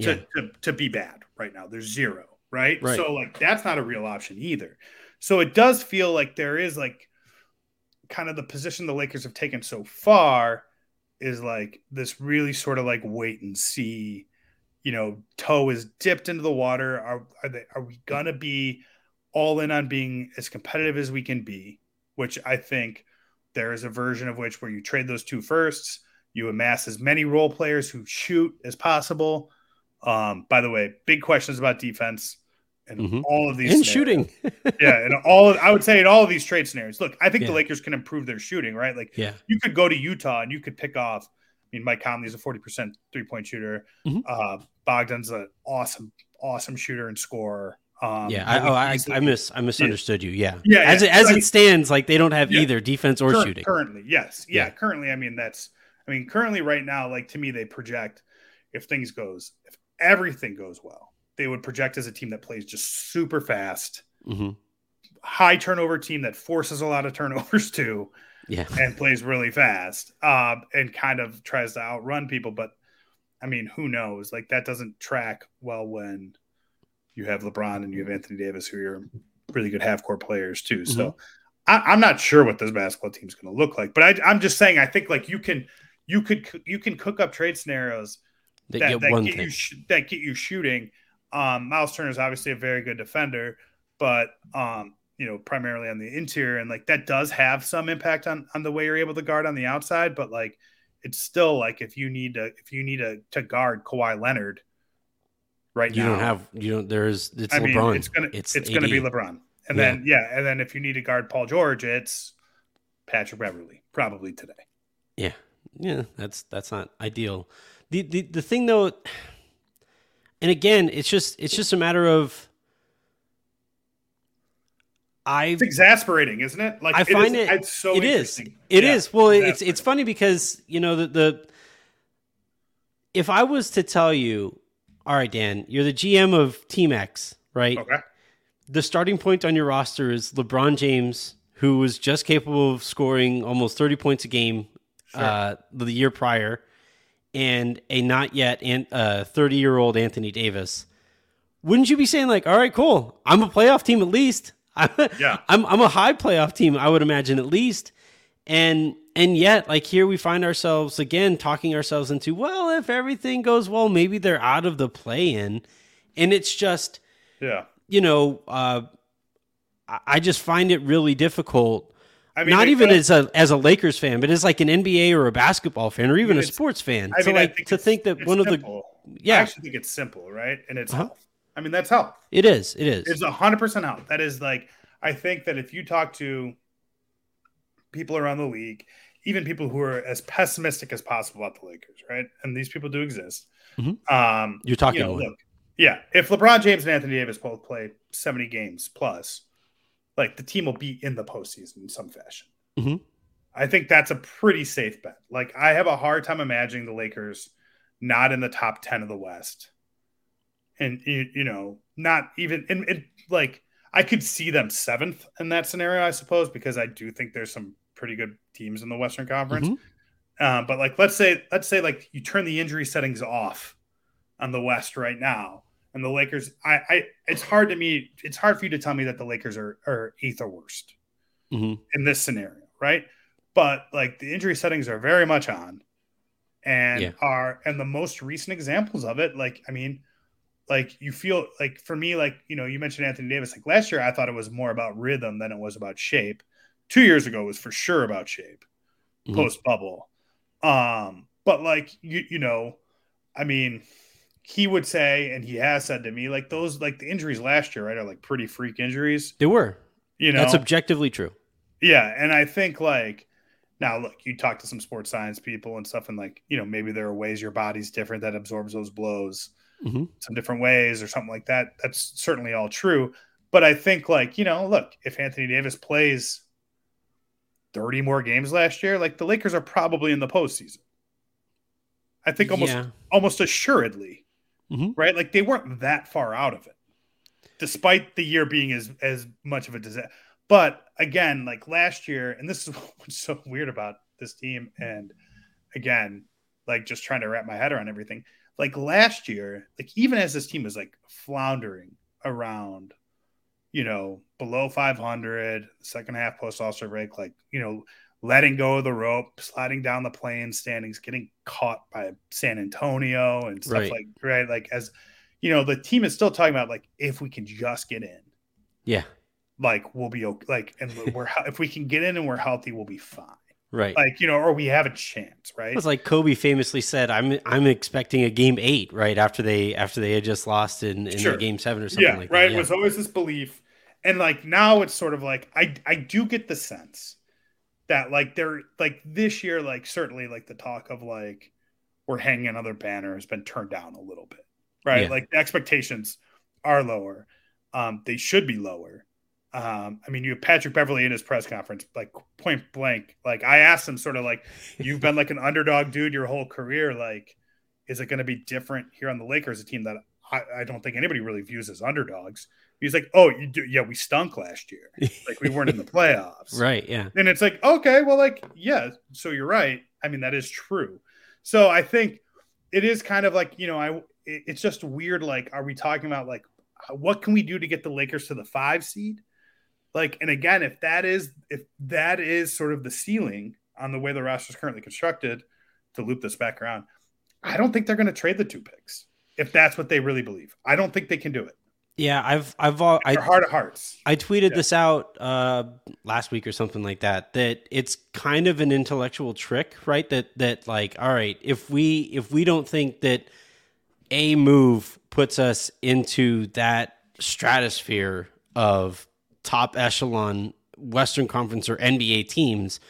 to, yeah. to, to be bad right now. There's zero, right? right? So like that's not a real option either. So it does feel like there is like kind of the position the Lakers have taken so far is like this really sort of like wait and see, you know, toe is dipped into the water. Are, are they, are we going to be all in on being as competitive as we can be, which I think there is a version of which where you trade those two firsts, you amass as many role players who shoot as possible. Um, by the way, big questions about defense and mm-hmm. all of these and scenarios. Shooting. yeah. And all of, I would say in all of these trade scenarios, look, I think yeah. the Lakers can improve their shooting, right? Like yeah. you could go to Utah and you could pick off. I mean, Mike Conley is a forty percent three point shooter. Mm-hmm. Uh, Bogdan's an awesome, awesome shooter and scorer. Um, yeah, I, oh, I, I miss I misunderstood yeah. you. Yeah, yeah. As yeah. it as like, it stands, like they don't have yeah. either defense or Cur- shooting currently. Yes, yeah, yeah. Currently, I mean that's I mean currently right now, like to me, they project if things goes if everything goes well, they would project as a team that plays just super fast, mm-hmm. high turnover team that forces a lot of turnovers too, yeah, and plays really fast, uh, and kind of tries to outrun people. But I mean, who knows? Like that doesn't track well when you have LeBron and you have Anthony Davis, who are really good half-court players too. So mm-hmm. I, I'm not sure what this basketball team is going to look like, but I, I'm just saying I think like you can, you could, you can cook up trade scenarios that, that, that, get, you sh- that get you shooting. Um, Myles Turner is obviously a very good defender, but um, you know primarily on the interior, and like that does have some impact on on the way you're able to guard on the outside. But like it's still like if you need to if you need to to guard Kawhi Leonard. Right you now. You don't have, you don't, there's, it's I LeBron. Mean, it's going to it's, it's gonna be LeBron. And yeah. then, yeah. And then if you need to guard Paul George, it's Patrick Beverley, probably today. Yeah. Yeah. That's, that's not ideal. The, the, the thing though, and again, it's just, it's just a matter of, I, it's exasperating, isn't it? Like, I it find is, it, it's so it is, it yeah, is. Well, it's, it's funny because, you know, the, the, if I was to tell you, all right, Dan, you're the G M of Team X, right? Okay. The starting point on your roster is LeBron James, who was just capable of scoring almost thirty points a game sure. uh, the year prior, and a not yet thirty-year-old Anthony Davis. Wouldn't you be saying, like, all right, cool, I'm a playoff team at least. I'm, yeah. I'm, I'm a high playoff team, I would imagine, at least. And and yet, like here, we find ourselves again talking ourselves into, well, if everything goes well, maybe they're out of the play-in, and it's just, yeah, you know, uh, I just find it really difficult. I mean, not even as a as a Lakers fan, but as like an N B A or a basketball fan, or even a sports fan. I mean, to like I think to think that one simple. of the yeah, I actually think it's simple, right? And it's uh-huh. health. I mean, that's health. It is. It is. It's a hundred percent health. That is like I think that if you talk to people around the league, even people who are as pessimistic as possible about the Lakers, right? And these people do exist. Mm-hmm. Um, You're talking you know, look, yeah. If LeBron James and Anthony Davis both play seventy games plus, like the team will be in the postseason in some fashion. Mm-hmm. I think that's a pretty safe bet. Like I have a hard time imagining the Lakers not in the top ten of the West and you, you know, not even and, and like I could see them seventh in that scenario, I suppose, because I do think there's some pretty good teams in the Western Conference. Mm-hmm. Uh, but like, let's say, let's say like you turn the injury settings off on the West right now, and the Lakers, I, I, it's hard to me. It's hard for you to tell me that the Lakers are, are eighth or worst mm-hmm. in this scenario. Right. But like the injury settings are very much on and yeah. are, and the most recent examples of it. Like, I mean, like you feel like for me, like, you know, you mentioned Anthony Davis, like last year, I thought it was more about rhythm than it was about shape. Two years ago it was for sure about shape mm-hmm. post bubble. Um, but like, you, you know, I mean, he would say, and he has said to me, like those, like the injuries last year, right, are like pretty freak injuries. They were, you know, that's objectively true. Yeah, and I think like now, look, you talk to some sports science people and stuff, and like you know, maybe there are ways your body's different that absorbs those blows, mm-hmm. some different ways or something like that. That's certainly all true, but I think like you know, look, if Anthony Davis plays thirty more games last year, like the Lakers are probably in the postseason. I think almost, yeah. almost assuredly. Mm-hmm. Right, like they weren't that far out of it, despite the year being as as much of a disaster. But again, like last year, and this is what's so weird about this team. And again, like just trying to wrap my head around everything. Like last year, like even as this team was like floundering around, you know, below five hundred, second half post All-Star break, like you know, letting go of the rope, sliding down the plane standings, getting caught by San Antonio and stuff right. like, right. Like as, you know, the team is still talking about like, if we can just get in, yeah, like we'll be okay. Like, and we're, if we can get in and we're healthy, we'll be fine. Right. Like, you know, or we have a chance. Right. It's like Kobe famously said, I'm, I'm expecting a game eight, right. After they, after they had just lost in, in sure. their game seven or something yeah, like right? that. Right. Yeah. It was always this belief. And like, now it's sort of like, I, I do get the sense that like they're like this year, like certainly like the talk of like we're hanging another banner has been turned down a little bit, right? Yeah. Like the expectations are lower. Um, they should be lower. Um, I mean, you have Patrick Beverley in his press conference, like point blank. Like I asked him, sort of like you've been like an underdog dude your whole career. Like, is it going to be different here on the Lakers, a team that I, I don't think anybody really views as underdogs? He's like, oh, you do, yeah, we stunk last year. Like we weren't in the playoffs, right? Yeah, and it's like, okay, well, like, yeah, so you're right. I mean, that is true. So I think it is kind of like you know, I it's just weird. Like, are we talking about like what can we do to get the Lakers to the five seed? Like, and again, if that is if that is sort of the ceiling on the way the roster is currently constructed, to loop this back around, I don't think they're going to trade the two picks if that's what they really believe. I don't think they can do it. Yeah, I've I've all I, heart of hearts. I tweeted yeah. this out uh, last week or something like that. That it's kind of an intellectual trick, right? That that like, all right, if we if we don't think that a move puts us into that stratosphere of top echelon Western Conference or N B A teams,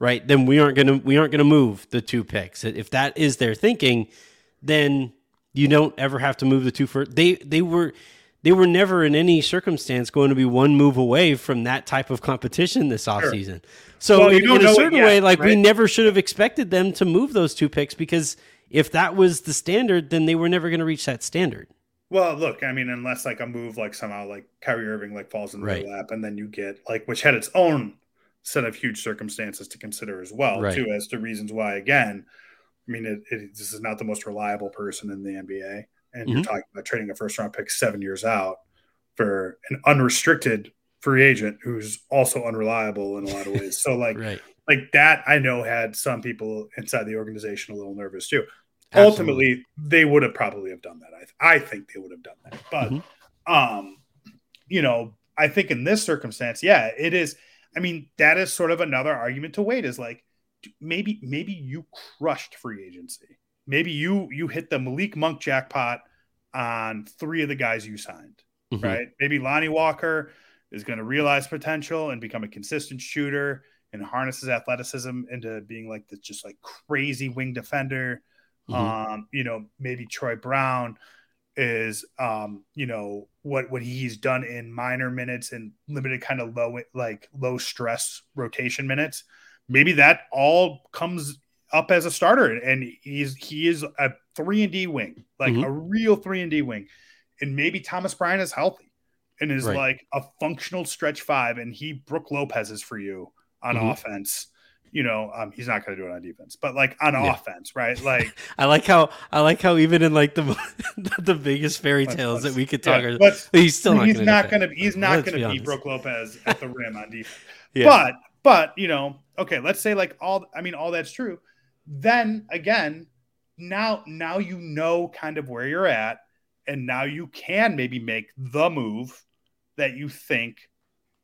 right? Then we aren't gonna we aren't gonna move the two picks. If that is their thinking, then you don't ever have to move the two first. They they were. They were never in any circumstance going to be one move away from that type of competition this offseason. Sure. So well, in, in a certain yet, way, like right? we never should have expected them to move those two picks because if that was the standard, then they were never going to reach that standard. Well, look, I mean, unless like a move like somehow like Kyrie Irving like falls into right. their lap and then you get like, which had its own set of huge circumstances to consider as well right. too, as to reasons why, again, I mean, it, it, this is not the most reliable person in the N B A. And mm-hmm. you're talking about trading a first-round pick seven years out for an unrestricted free agent who's also unreliable in a lot of ways. So, like, right. like that, I know had some people inside the organization a little nervous too. Absolutely. Ultimately, they would have probably have done that. I th- I think they would have done that. But, mm-hmm. um, you know, I think in this circumstance, yeah, it is. I mean, that is sort of another argument to wait is like maybe maybe you crushed free agency. Maybe you you hit the Malik Monk jackpot on three of the guys you signed, mm-hmm. right? Maybe Lonnie Walker is going to realize potential and become a consistent shooter and harnesses athleticism into being like this just like crazy wing defender. Mm-hmm. Um, you know, maybe Troy Brown is, um, you know, what what he's done in minor minutes and limited kind of low like low stress rotation minutes. Maybe that all comes up as a starter, and he's he is a three and D wing, like mm-hmm. a real three and D wing, and maybe Thomas Bryant is healthy and is right. like a functional stretch five, and he Brooke Lopez is for you on mm-hmm. offense. You know, um, he's not going to do it on defense, but like on yeah. offense, right? Like, I like how I like how even in like the the biggest fairy tales that we could talk, yeah, about, he's still not he's not going to he's not going to be, be Brooke Lopez at the rim on defense. Yeah. But but you know, okay, let's say like all I mean all that's true. Then again, now now you know kind of where you're at, and now you can maybe make the move that you think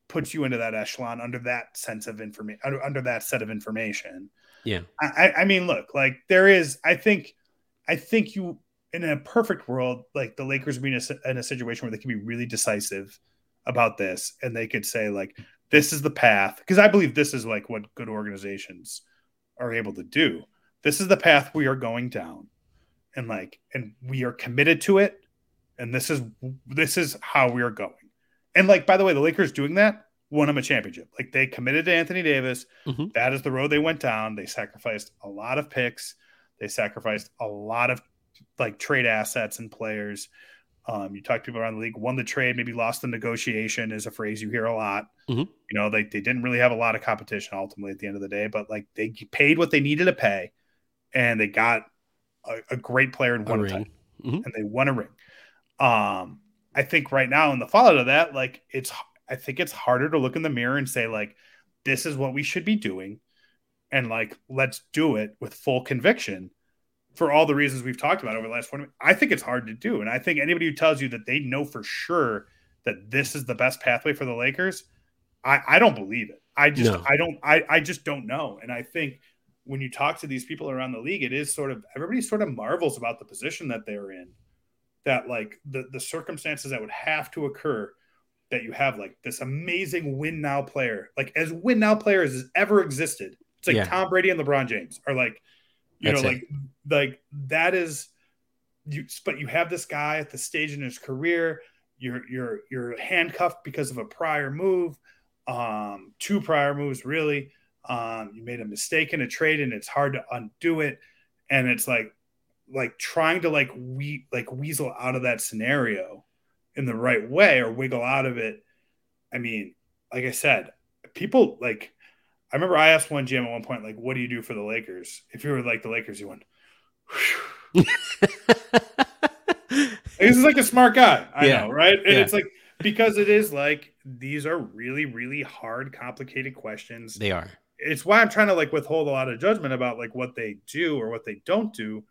puts you into that echelon under that sense of information, under, under that set of information. Yeah. I, I mean, look, like there is, I think, I think you in a perfect world, like the Lakers would be in a, in a situation where they can be really decisive about this. And they could say like, this is the path. Cause I believe this is like what good organizations are able to do. This is the path we are going down, and like, and we are committed to it. And this is, this is how we are going. And, like, by the way, the Lakers doing that won them a championship. Like, they committed to Anthony Davis. Mm-hmm. That is the road they went down. They sacrificed a lot of picks. They sacrificed a lot of, like, trade assets and players. Um, you talk to people around the league, won the trade, maybe lost the negotiation is a phrase you hear a lot. Mm-hmm. You know, like, they, they didn't really have a lot of competition ultimately at the end of the day. But, like, they paid what they needed to pay. And they got a, a great player in one time. Mm-hmm. And they won a ring. Um I think right now in the fallout of that, like it's, I think it's harder to look in the mirror and say like, this is what we should be doing. And like, let's do it with full conviction for all the reasons we've talked about over the last forty minutes. I think it's hard to do. And I think anybody who tells you that they know for sure that this is the best pathway for the Lakers, I, I don't believe it. I just, no. I don't, I, I just don't know. And I think when you talk to these people around the league, it is sort of, everybody sort of marvels about the position that they're in. That like the, the circumstances that would have to occur that you have like this amazing win now player, like as win now players as ever existed. It's like yeah. Tom Brady and LeBron James are like, you That's know, it. like, like that is you, but you have this guy at the stage in his career, you're, you're, you're handcuffed because of a prior move, um, two prior moves, really. Um, you made a mistake in a trade and it's hard to undo it. And it's like, like trying to like we like weasel out of that scenario in the right way or wiggle out of it. I mean, like I said, people like I remember I asked one G M at one point, like, what do you do for the Lakers? If you were like the Lakers, you went, this is like a smart guy. I yeah. know, right? And yeah. it's like because it is like these are really, really hard, complicated questions. They are. It's why I'm trying to like withhold a lot of judgment about like what they do or what they don't do.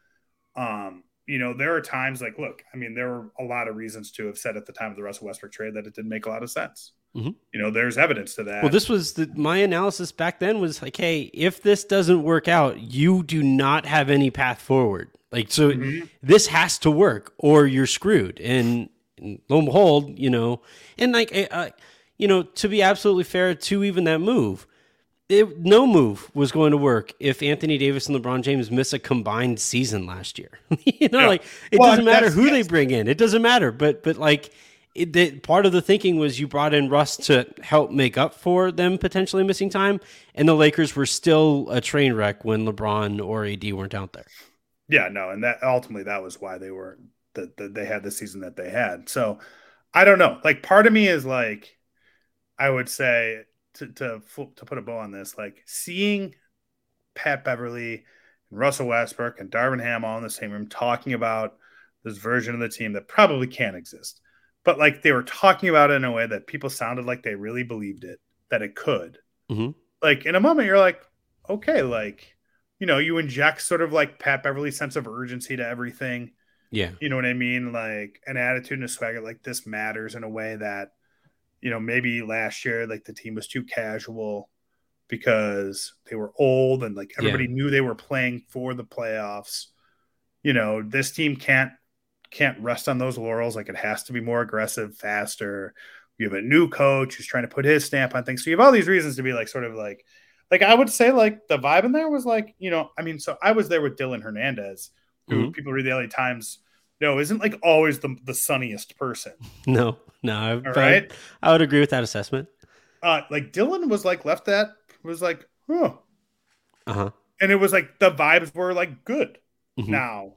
Um, you know, there are times like, look, I mean, there were a lot of reasons to have said at the time of the Russell Westbrook trade that it didn't make a lot of sense. Mm-hmm. You know, there's evidence to that. Well, this was the, my analysis back then was like, hey, if this doesn't work out, you do not have any path forward. Like, so mm-hmm. this has to work or you're screwed. And, and lo and behold, you know, and like, I, I, you know, to be absolutely fair to even that move, It, no move was going to work if Anthony Davis and LeBron James miss a combined season last year. you know, yeah. like it well, doesn't matter who yes. they bring in. It doesn't matter. But but like it, the, part of the thinking was you brought in Russ to help make up for them potentially missing time. And the Lakers were still a train wreck when LeBron or A D weren't out there. Yeah, no. And that ultimately that was why they were that the, they had the season that they had. So I don't know. Like part of me is like, I would say, To, to to put a bow on this, like seeing Pat Beverley and Russell Westbrook and Darvin Ham all in the same room talking about this version of the team that probably can't exist, but like they were talking about it in a way that people sounded like they really believed it, that it could. Mm-hmm. Like in a moment, you're like, okay, like, you know, you inject sort of like Pat Beverley's sense of urgency to everything. Yeah. You know what I mean? Like an attitude and a swagger, like this matters in a way that, you know, maybe last year, like the team was too casual because they were old and like everybody yeah. knew they were playing for the playoffs. You know, this team can't can't rest on those laurels. Like it has to be more aggressive, faster. You have a new coach who's trying to put his stamp on things. So you have all these reasons to be like sort of like like I would say like the vibe in there was like, you know, I mean, so I was there with Dylan Hernandez, who mm-hmm. people read the L A Times. No, isn't like always the, the sunniest person. No, no. I, right? I, I would agree with that assessment. Uh, like Dylan was like left that was like, huh. Uh-huh. And it was like the vibes were like good. Mm-hmm. Now,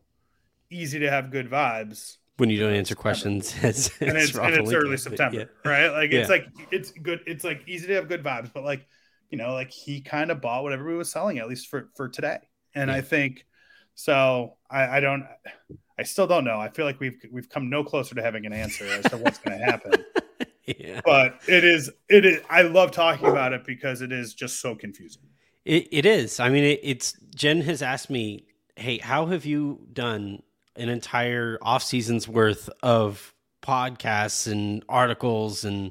easy to have good vibes when you don't answer September. questions. It's, it's and, it's, and it's early September, yeah. right? Like, it's yeah. like, it's good. It's like easy to have good vibes, but like, you know, like he kind of bought what everybody was selling, at least for, for today. And yeah. I think, so I, I don't, I still don't know. I feel like we've, we've come no closer to having an answer as to what's going to happen. Yeah. But it is, it is, I love talking about it because it is just so confusing. It, it is. I mean, it, it's, Jen has asked me, hey, how have you done an entire off season's worth of podcasts and articles and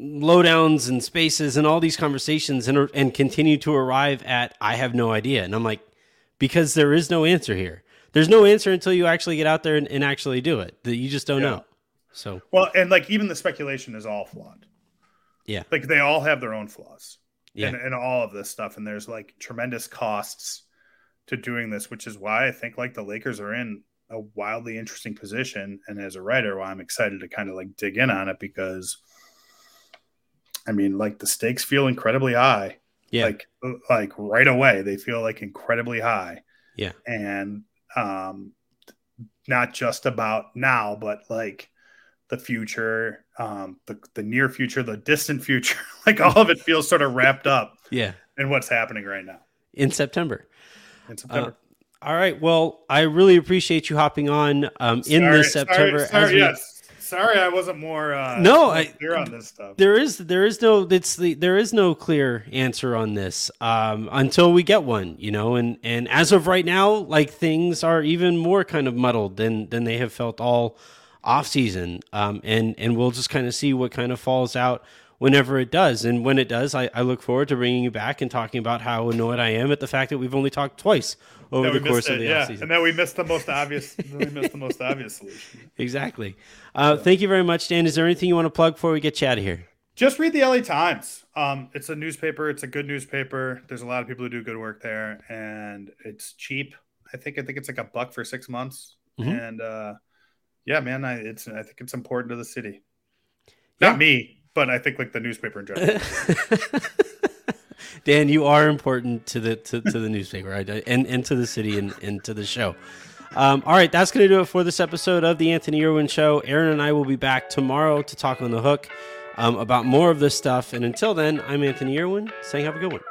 lowdowns and spaces and all these conversations and, and continue to arrive at, I have no idea. And I'm like, because there is no answer here. There's no answer until you actually get out there and, and actually do it. That you just don't yeah. know. So, well, and like, even the speculation is all flawed. Yeah. Like they all have their own flaws yeah. and, and all of this stuff. And there's like tremendous costs to doing this, which is why I think like the Lakers are in a wildly interesting position. And as a writer, well, I'm excited to kind of like dig in on it because I mean, like the stakes feel incredibly high. Yeah. Like, like right away, they feel like incredibly high. Yeah. And um, not just about now, but like the future, um, the, the near future, the distant future, like all of it feels sort of wrapped up yeah. in what's happening right now. In September. In September. Uh, all right. Well, I really appreciate you hopping on um, in sorry, this September. Sorry, sorry, as we- yes. Sorry, I wasn't more uh, no, I, clear on this stuff. There is, there is no, it's the, there is no clear answer on this um, until we get one, you know. And, and as of right now, like things are even more kind of muddled than than they have felt all off season. Um, and and we'll just kind of see what kind of falls out whenever it does. And when it does, I, I look forward to bringing you back and talking about how annoyed I am at the fact that we've only talked twice over the course it, of the yeah. offseason. And then we missed the most obvious, we missed the most obvious solution. Exactly. Uh, so. Thank you very much, Dan. Is there anything you want to plug before we get you out of here? Just read the L A Times. Um, it's a newspaper. It's a good newspaper. There's a lot of people who do good work there, and it's cheap. I think I think it's like a buck for six months. Mm-hmm. And uh, yeah, man, I, it's I think it's important to the city. Not yeah. me. But I think like the newspaper in general. Dan, you are important to the to, to the newspaper, right? And and to the city and, and to the show. Um, all right, that's going to do it for this episode of the Anthony Irwin Show. Aaron and I will be back tomorrow to talk on the hook um, about more of this stuff. And until then, I'm Anthony Irwin saying have a good one.